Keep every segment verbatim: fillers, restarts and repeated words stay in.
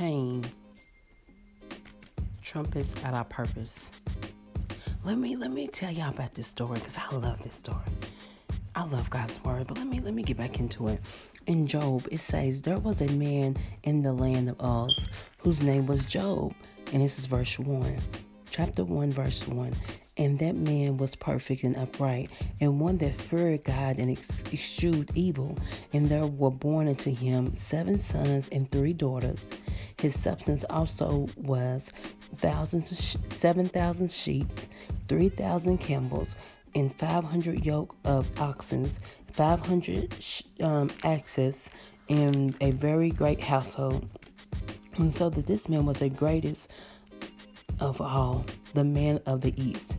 pain trumpets out our purpose. Let me let me tell y'all about this story, because I love this story. I love God's word, but let me let me get back into it. In Job, it says, there was a man in the land of Uz whose name was Job. And this is verse one. Chapter one, verse one. And that man was perfect and upright, and one that feared God and ex- eschewed evil. And there were born unto him seven sons and three daughters. His substance also was thousands, sh- seven thousand sheep, three thousand camels, and five hundred yoke of oxen, five hundred sh- um, axes, and a very great household. And so that this man was the greatest of all, the man of the east.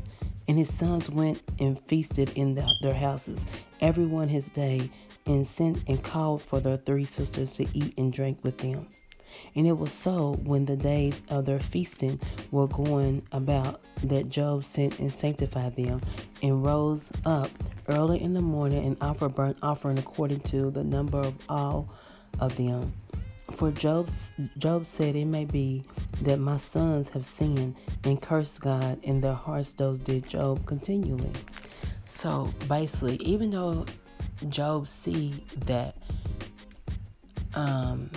And his sons went and feasted in the, their houses, every one his day, and sent and called for their three sisters to eat and drink with them. And it was so, when the days of their feasting were going about, that Job sent and sanctified them, and rose up early in the morning and offered burnt offering according to the number of all of them. For Job, Job said, it may be that my sons have sinned and cursed God in their hearts, those did Job continually. So basically, even though Job see that um,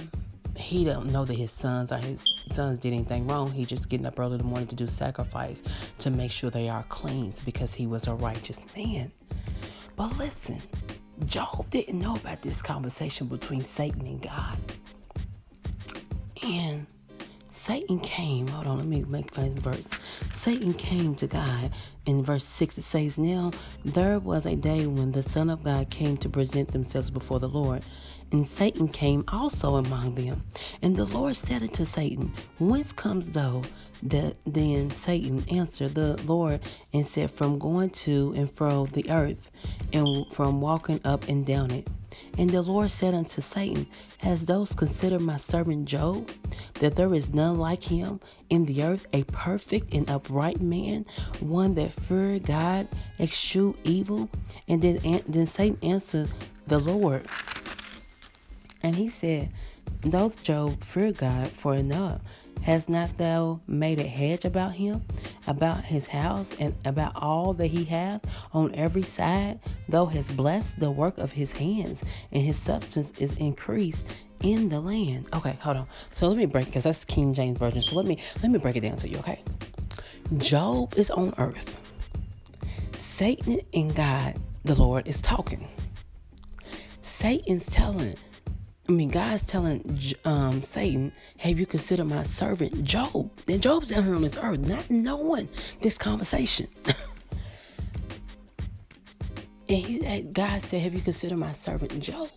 he don't know that his sons or his sons did anything wrong, he just getting up early in the morning to do sacrifice to make sure they are cleansed, because he was a righteous man. But listen, Job didn't know about this conversation between Satan and God. And Satan came, hold on, let me make my verse. Satan came to God. In verse six, it says, now there was a day when the Son of God came to present themselves before the Lord. And Satan came also among them. And the Lord said unto Satan, whence comes thou? That then Satan answered the Lord and said, from going to and fro the earth, and from walking up and down it. And the Lord said unto Satan, has thou considered my servant Job, that there is none like him in the earth, a perfect and upright man, one that feared God, eschewed evil? And then, then Satan answered the Lord, and he said, doth Job fear God for enough? Hast not thou made a hedge about him, about his house, and about all that he hath on every side? Thou hast blessed the work of his hands, and his substance is increased in the land. Okay, hold on. So let me break, because that's King James Version. So let me let me break it down to you, okay? Job is on earth. Satan and God, the Lord, is talking. Satan's telling I mean, God's telling um, Satan, have you considered my servant Job? Then Job's down here on this earth, not knowing this conversation. and he, God said, have you considered my servant Job?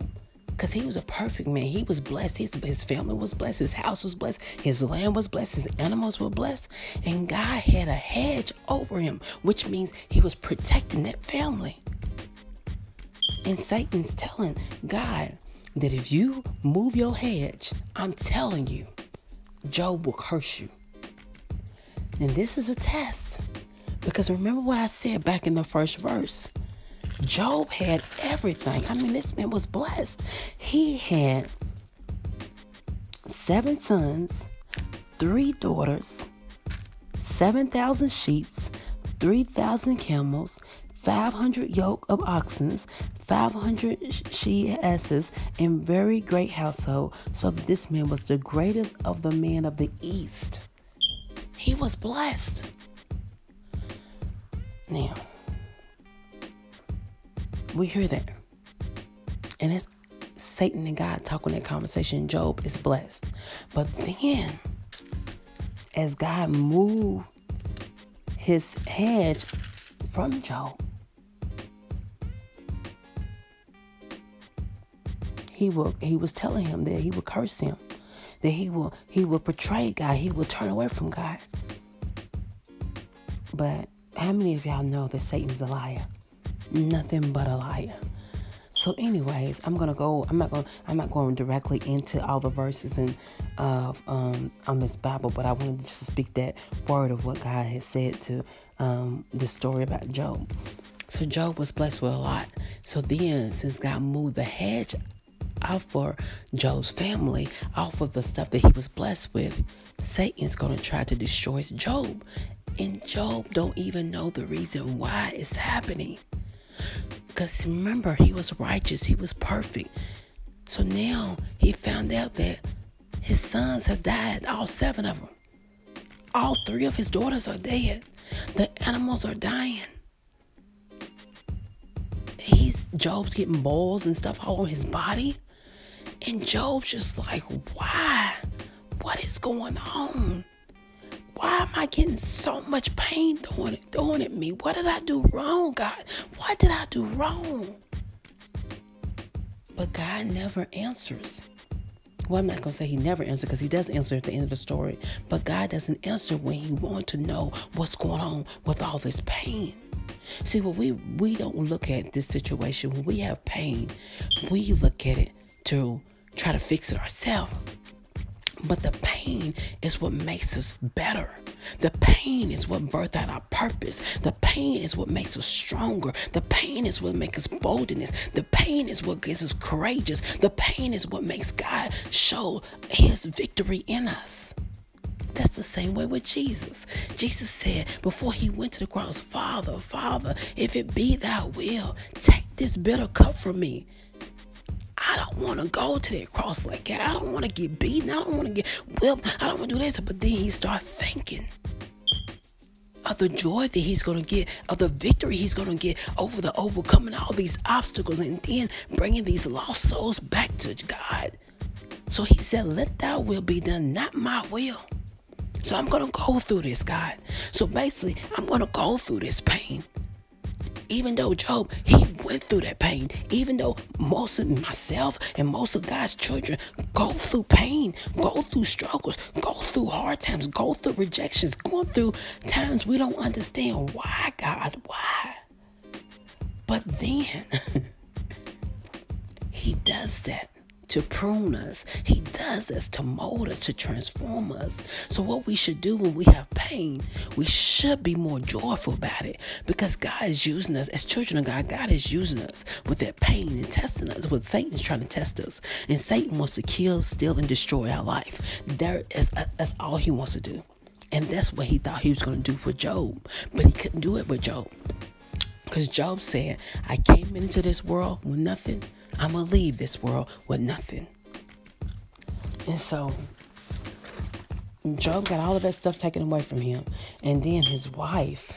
Because he was a perfect man. He was blessed. His, his family was blessed. His house was blessed. His land was blessed. His animals were blessed. And God had a hedge over him, which means he was protecting that family. And Satan's telling God that if you move your hedge, I'm telling you, Job will curse you. And this is a test, because remember what I said back in the first verse. Job had everything. I mean, this man was blessed. He had seven sons, three daughters, seven thousand sheep, three thousand camels, five hundred yoke of oxen, five hundred she asses, and very great household, so that this man was the greatest of the men of the east. He was blessed. Now, we hear that, and it's Satan and God talking that conversation. Job is blessed. But then, as God moved his hedge from Job, He will, he was telling him that he would curse him, that he will he will betray God, he will turn away from God. But how many of y'all know that Satan's a liar? Nothing but a liar. So, anyways, I'm gonna go. I'm not going. I'm not going directly into all the verses and of uh, um on this Bible, but I wanted to just speak that word of what God has said to um the story about Job. So Job was blessed with a lot. So then, since God moved the hedge out for Job's family, out for the stuff that he was blessed with, Satan's going to try to destroy Job. And Job don't even know the reason why it's happening. Because remember, he was righteous. He was perfect. So now he found out that his sons have died, all seven of them. All three of his daughters are dead. The animals are dying. He's Job's getting boils and stuff all on his body. And Job's just like, why? What is going on? Why am I getting so much pain thrown at, thrown at me? What did I do wrong, God? What did I do wrong? But God never answers. Well, I'm not going to say he never answers, because he does answer at the end of the story. But God doesn't answer when he wants to know what's going on with all this pain. See, when we, we don't look at this situation, when we have pain, we look at it to try to fix it ourselves. But the pain is what makes us better. The pain is what birthed out our purpose. The pain is what makes us stronger. The pain is what makes us boldness. The pain is what gives us courageous. The pain is what makes God show his victory in us. That's the same way with Jesus. Jesus said before he went to the cross, Father, Father, if it be thy will, take this bitter cup from me. I don't want to go to that cross like that. I don't want to get beaten. I don't want to get whipped. I don't want to do this. But then he starts thinking of the joy that he's going to get, of the victory he's going to get over the overcoming all these obstacles and then bringing these lost souls back to God. So he said, let thy will be done, not my will. So I'm going to go through this, God. So basically, I'm going to go through this pain. Even though Job, he went through that pain. Even though most of myself and most of God's children go through pain, go through struggles, go through hard times, go through rejections, go through times we don't understand why, God, why? But then he does that to prune us. He does this to mold us, to transform us. So what we should do when we have pain, we should be more joyful about it, because God is using us as children of God. God is using us with that pain and testing us. What Satan's trying to test us, and Satan wants to kill, steal, and destroy our life. There is a, that's all he wants to do, and that's what he thought he was going to do for Job, but he couldn't do it with Job. Because Job said, I came into this world with nothing. I'm going to leave this world with nothing. And so Job got all of that stuff taken away from him. And then his wife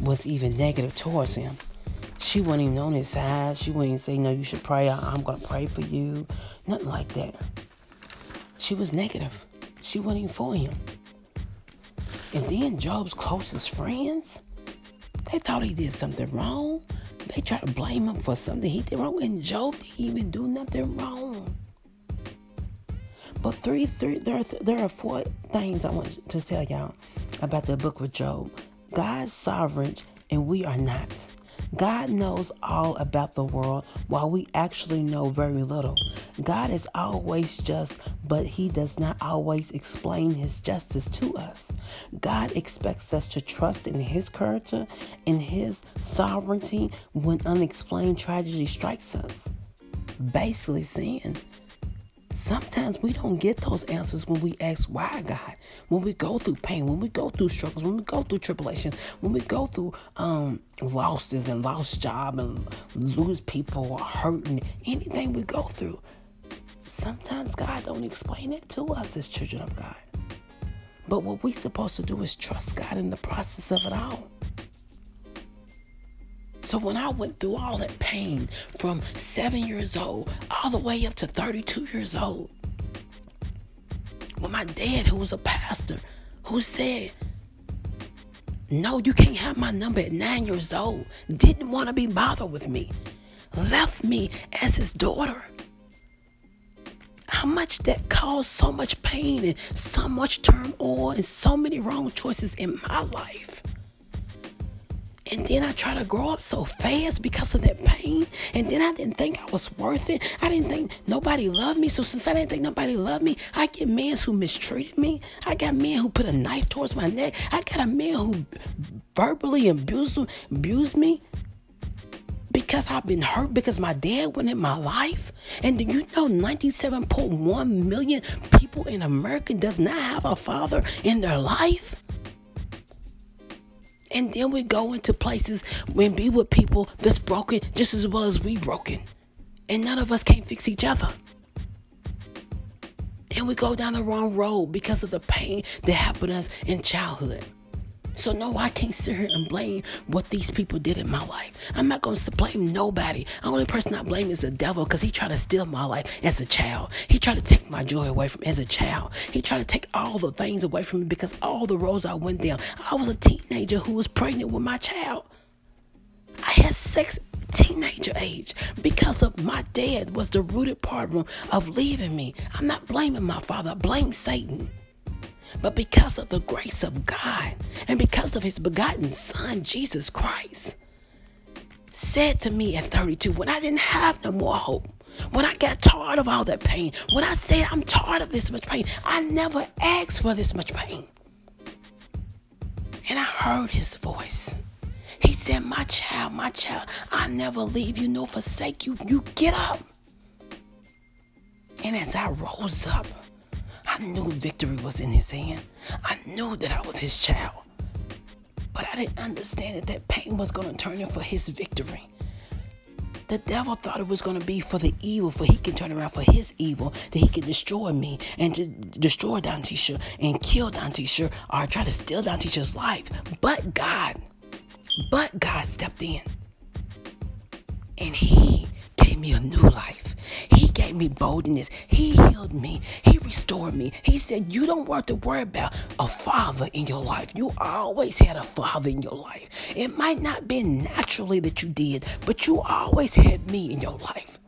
was even negative towards him. She wasn't even on his side. She wouldn't even say, no, you should pray. I'm going to pray for you. Nothing like that. She was negative. She wasn't even for him. And then Job's closest friends, they thought he did something wrong. They tried to blame him for something he did wrong. And Job didn't even do nothing wrong. But three, three, there, there are four things I want to tell y'all about the book of Job. God's sovereign and we are not. God knows all about the world while we actually know very little. God is always just, but he does not always explain his justice to us. God expects us to trust in his character and his sovereignty when unexplained tragedy strikes us. Basically saying, sometimes we don't get those answers when we ask why, God. When we go through pain, when we go through struggles, when we go through tribulations, when we go through um, losses and lost job and lose people or hurt and anything we go through, sometimes God don't explain it to us as children of God. But what we're supposed to do is trust God in the process of it all. So when I went through all that pain from seven years old all the way up to thirty-two years old, when my dad, who was a pastor, who said, no, you can't have my number at nine years old, didn't want to be bothered with me, left me as his daughter. How much that caused so much pain and so much turmoil and so many wrong choices in my life. And then I tried to grow up so fast because of that pain. And then I didn't think I was worth it. I didn't think nobody loved me. So since I didn't think nobody loved me, I get men who mistreated me. I got men who put a knife towards my neck. I got a man who verbally abused, abused me. because I've been hurt because my dad went in my life? And do you know ninety-seven point one million people in America does not have a father in their life? And then we go into places and be with people that's broken just as well as we broken. And none of us can't fix each other. And we go down the wrong road because of the pain that happened to us in childhood. So no, I can't sit here and blame what these people did in my life. I'm not going to blame nobody. The only person I blame is the devil, because he tried to steal my life as a child. He tried to take my joy away from me as a child. He tried to take all the things away from me because all the roads I went down. I was a teenager who was pregnant with my child. I had sex teenager age because of my dad was the rooted problem of leaving me. I'm not blaming my father. I blame Satan. But because of the grace of God and because of his begotten son, Jesus Christ, said to me at thirty-two, when I didn't have no more hope, when I got tired of all that pain, when I said I'm tired of this much pain, I never asked for this much pain. And I heard his voice. He said, my child, my child, I never leave you nor forsake you. You get up. And as I rose up, I knew victory was in his hand. I knew that I was his child. But I didn't understand that that pain was going to turn it for his victory. The devil thought it was going to be for the evil, for he can turn around for his evil, that he can destroy me and to destroy Dantisha and kill Dantisha or try to steal Dantisha's life. But God, but God stepped in and he gave me a new life. He gave me boldness. He healed me. He restored me. He said, you don't have to worry about a father in your life. You always had a father in your life. It might not have been naturally that you did, but you always had me in your life.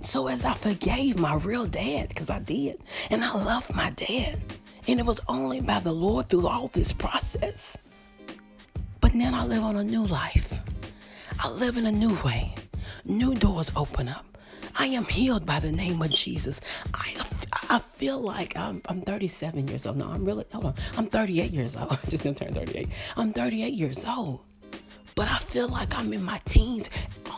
So as I forgave my real dad, because I did, and I loved my dad, and it was only by the Lord through all this process. But now I live on a new life. I live in a new way. New doors open up. I am healed by the name of Jesus. I, I feel like I'm, I'm thirty-seven years old. No, I'm really, hold on. I'm thirty-eight years old. I just didn't turn thirty-eight. I'm thirty-eight years old. But I feel like I'm in my teens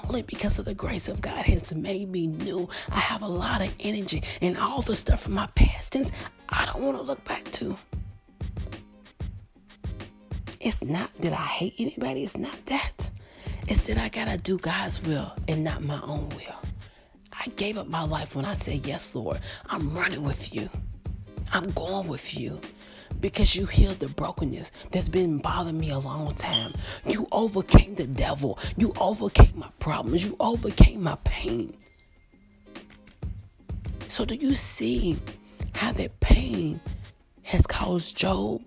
only because of the grace of God has made me new. I have a lot of energy, and all the stuff from my past tense, I don't want to look back to. It's not that I hate anybody. It's not that. It's that I gotta do God's will and not my own will. I gave up my life when I said, yes, Lord, I'm running with you. I'm going with you because you healed the brokenness that's been bothering me a long time. You overcame the devil. You overcame my problems. You overcame my pain. So do you see how that pain has caused Job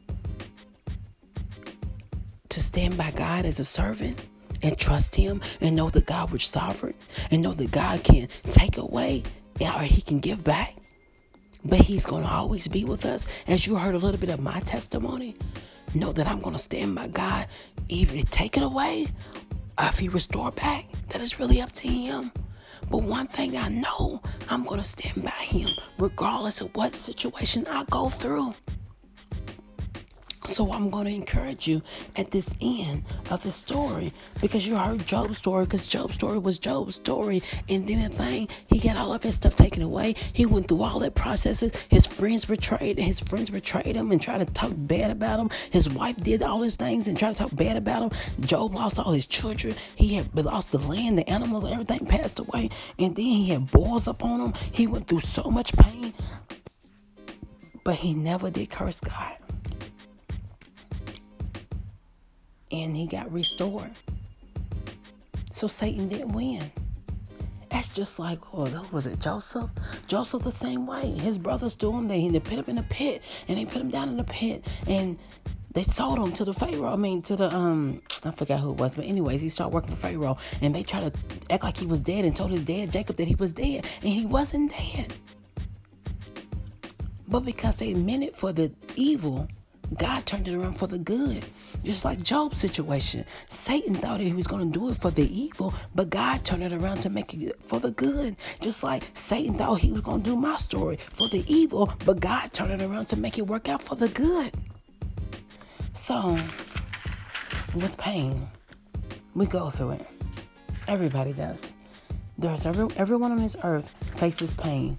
to stand by God as a servant? And trust him and know that God was sovereign and know that God can take away or he can give back. But he's going to always be with us. As you heard a little bit of my testimony, know that I'm going to stand by God. Either take it away or if he restore back, that is really up to him. But one thing I know, I'm going to stand by him regardless of what situation I go through. So I'm going to encourage you at this end of the story, because you heard Job's story, because Job's story was Job's story. And then the thing, he got all of his stuff taken away. He went through all that processes. His friends betrayed his friends betrayed him and tried to talk bad about him. His wife did all his things and tried to talk bad about him. Job lost all his children. He had lost the land, the animals, everything passed away. And then he had boils up on him. He went through so much pain, but he never did curse God. And he got restored. So Satan didn't win. That's just like, oh, was it Joseph? Joseph the same way. His brothers threw him. They, they put him in a pit. And they put him down in the pit. And they sold him to the Pharaoh. I mean, to the, um, I forgot who it was. But anyways, he started working for Pharaoh. And they tried to act like he was dead and told his dad, Jacob, that he was dead. And he wasn't dead. But because they meant it for the evil, God turned it around for the good. Just like Job's situation. Satan thought that he was going to do it for the evil, but God turned it around to make it for the good. Just like Satan thought he was going to do my story for the evil, but God turned it around to make it work out for the good. So, with pain, We go through it. Everybody does. There's every, everyone on this earth faces pain.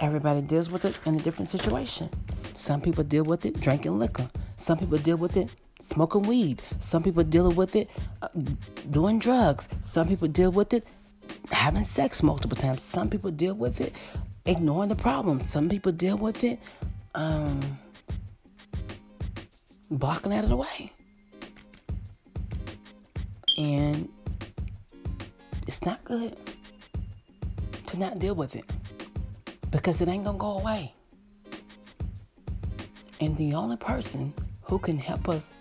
Everybody deals with it in a different situation. Some people deal with it drinking liquor. Some people deal with it smoking weed. Some people deal with it uh, doing drugs. Some people deal with it having sex multiple times. Some people deal with it ignoring the problem. Some people deal with it um, blocking out of the way. And it's not good to not deal with it, because it ain't gonna go away. And the only person who can help us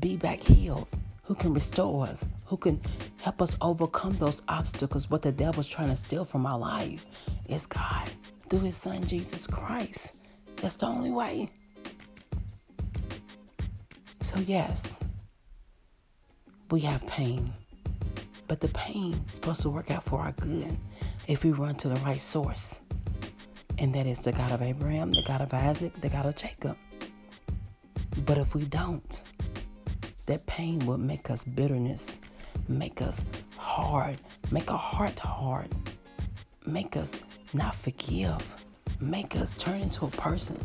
be back healed, who can restore us, who can help us overcome those obstacles, what the devil's trying to steal from our life, is God, through his son, Jesus Christ. That's the only way. So yes, we have pain, but the pain is supposed to work out for our good if we run to the right source. And that is the God of Abraham, the God of Isaac, the God of Jacob. But if we don't, that pain will make us bitterness, make us hard, make our heart hard, make us not forgive, make us turn into a person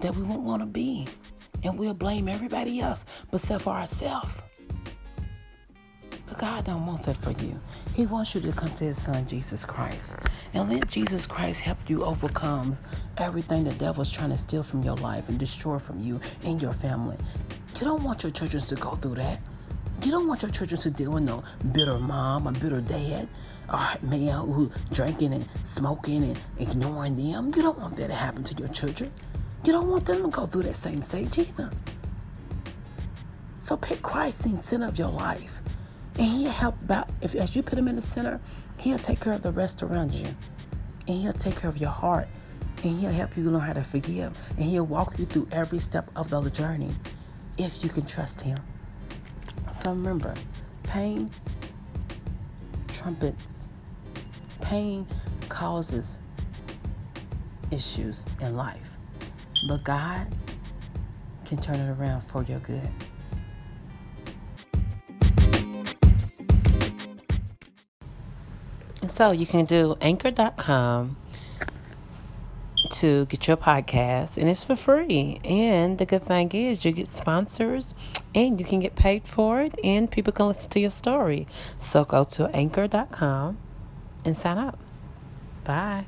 that we won't want to be. And we'll blame everybody else except for ourselves. But God don't want that for you. He wants you to come to his son, Jesus Christ. And let Jesus Christ help you overcome everything the devil's trying to steal from your life and destroy from you and your family. You don't want your children to go through that. You don't want your children to deal with no bitter mom or bitter dad or man who drinking and smoking and ignoring them. You don't want that to happen to your children. You don't want them to go through that same stage either. So pick Christ in the center of your life. And he'll help about, if as you put him in the center, he'll take care of the rest around you. And he'll take care of your heart. And he'll help you learn how to forgive. And he'll walk you through every step of the journey if you can trust him. So remember, pain trumpets. Pain causes issues in life. But God can turn it around for your good. So you can do anchor dot com to get your podcast, and it's for free. And the good thing is you get sponsors and you can get paid for it, and people can listen to your story. So go to anchor dot com and sign up. Bye.